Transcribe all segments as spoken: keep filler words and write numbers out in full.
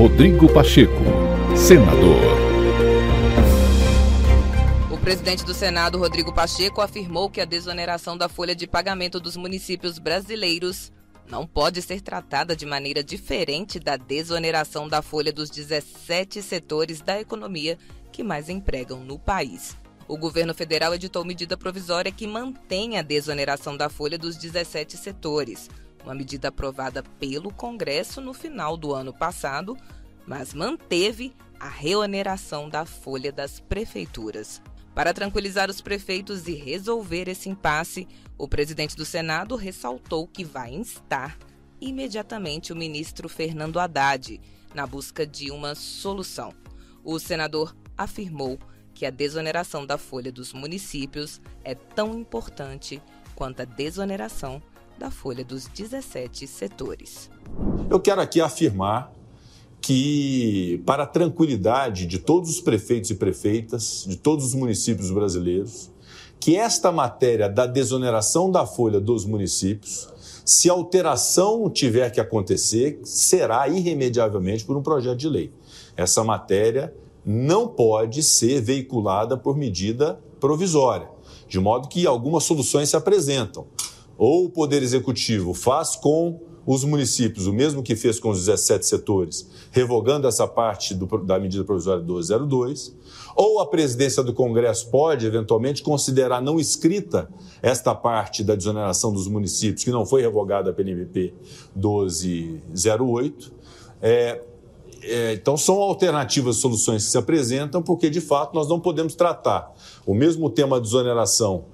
Rodrigo Pacheco, senador. O presidente do Senado, Rodrigo Pacheco, afirmou que a desoneração da folha de pagamento dos municípios brasileiros não pode ser tratada de maneira diferente da desoneração da folha dos dezessete setores da economia que mais empregam no país. O governo federal editou medida provisória que mantém a desoneração da folha dos dezessete setores, uma medida aprovada pelo Congresso no final do ano passado, mas manteve a reoneração da folha das prefeituras. Para tranquilizar os prefeitos e resolver esse impasse, o presidente do Senado ressaltou que vai instar imediatamente o ministro Fernando Haddad na busca de uma solução. O senador afirmou que a desoneração da folha dos municípios é tão importante quanto a desoneração da folha dos dezessete setores. Eu quero aqui afirmar que, para a tranquilidade de todos os prefeitos e prefeitas, de todos os municípios brasileiros, que esta matéria da desoneração da folha dos municípios, se alteração tiver que acontecer, será irremediavelmente por um projeto de lei. Essa matéria não pode ser veiculada por medida provisória, de modo que algumas soluções se apresentam. Ou o Poder Executivo faz com os municípios o mesmo que fez com os dezessete setores, revogando essa parte do, da medida provisória dois zero dois, ou a presidência do Congresso pode, eventualmente, considerar não escrita esta parte da desoneração dos municípios, que não foi revogada pela M P doze zero oito, é, Então, são alternativas, soluções que se apresentam, porque, de fato, nós não podemos tratar o mesmo tema de desoneração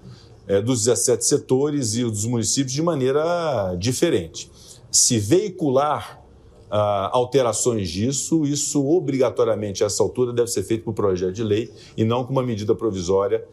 é, dos dezessete setores e dos municípios de maneira diferente. Se veicular ah, alterações disso, isso obrigatoriamente, a essa altura, deve ser feito por projeto de lei e não com uma medida provisória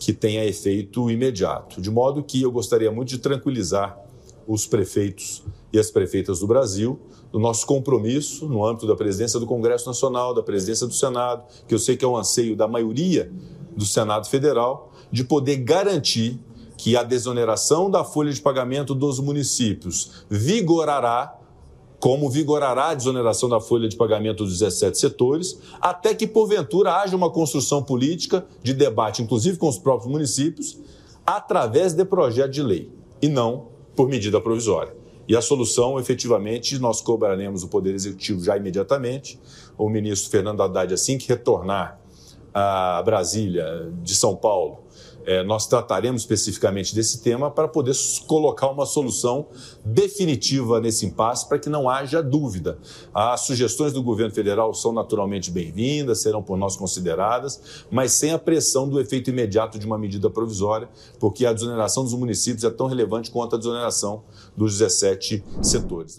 que tenha efeito imediato. De modo que eu gostaria muito de tranquilizar os prefeitos e as prefeitas do Brasil, do nosso compromisso no âmbito da presidência do Congresso Nacional, da presidência do Senado, que eu sei que é um anseio da maioria do Senado Federal, de poder garantir que a desoneração da folha de pagamento dos municípios vigorará, como vigorará a desoneração da folha de pagamento dos dezessete setores, até que, porventura, haja uma construção política de debate, inclusive com os próprios municípios, através de projeto de lei, e não por medida provisória. E a solução, efetivamente, nós cobraremos o Poder Executivo já imediatamente. O ministro Fernando Haddad, assim que retornar a Brasília, de São Paulo, nós trataremos especificamente desse tema para poder colocar uma solução definitiva nesse impasse, para que não haja dúvida. As sugestões do governo federal são naturalmente bem-vindas, serão por nós consideradas, mas sem a pressão do efeito imediato de uma medida provisória, porque a desoneração dos municípios é tão relevante quanto a desoneração dos dezessete setores.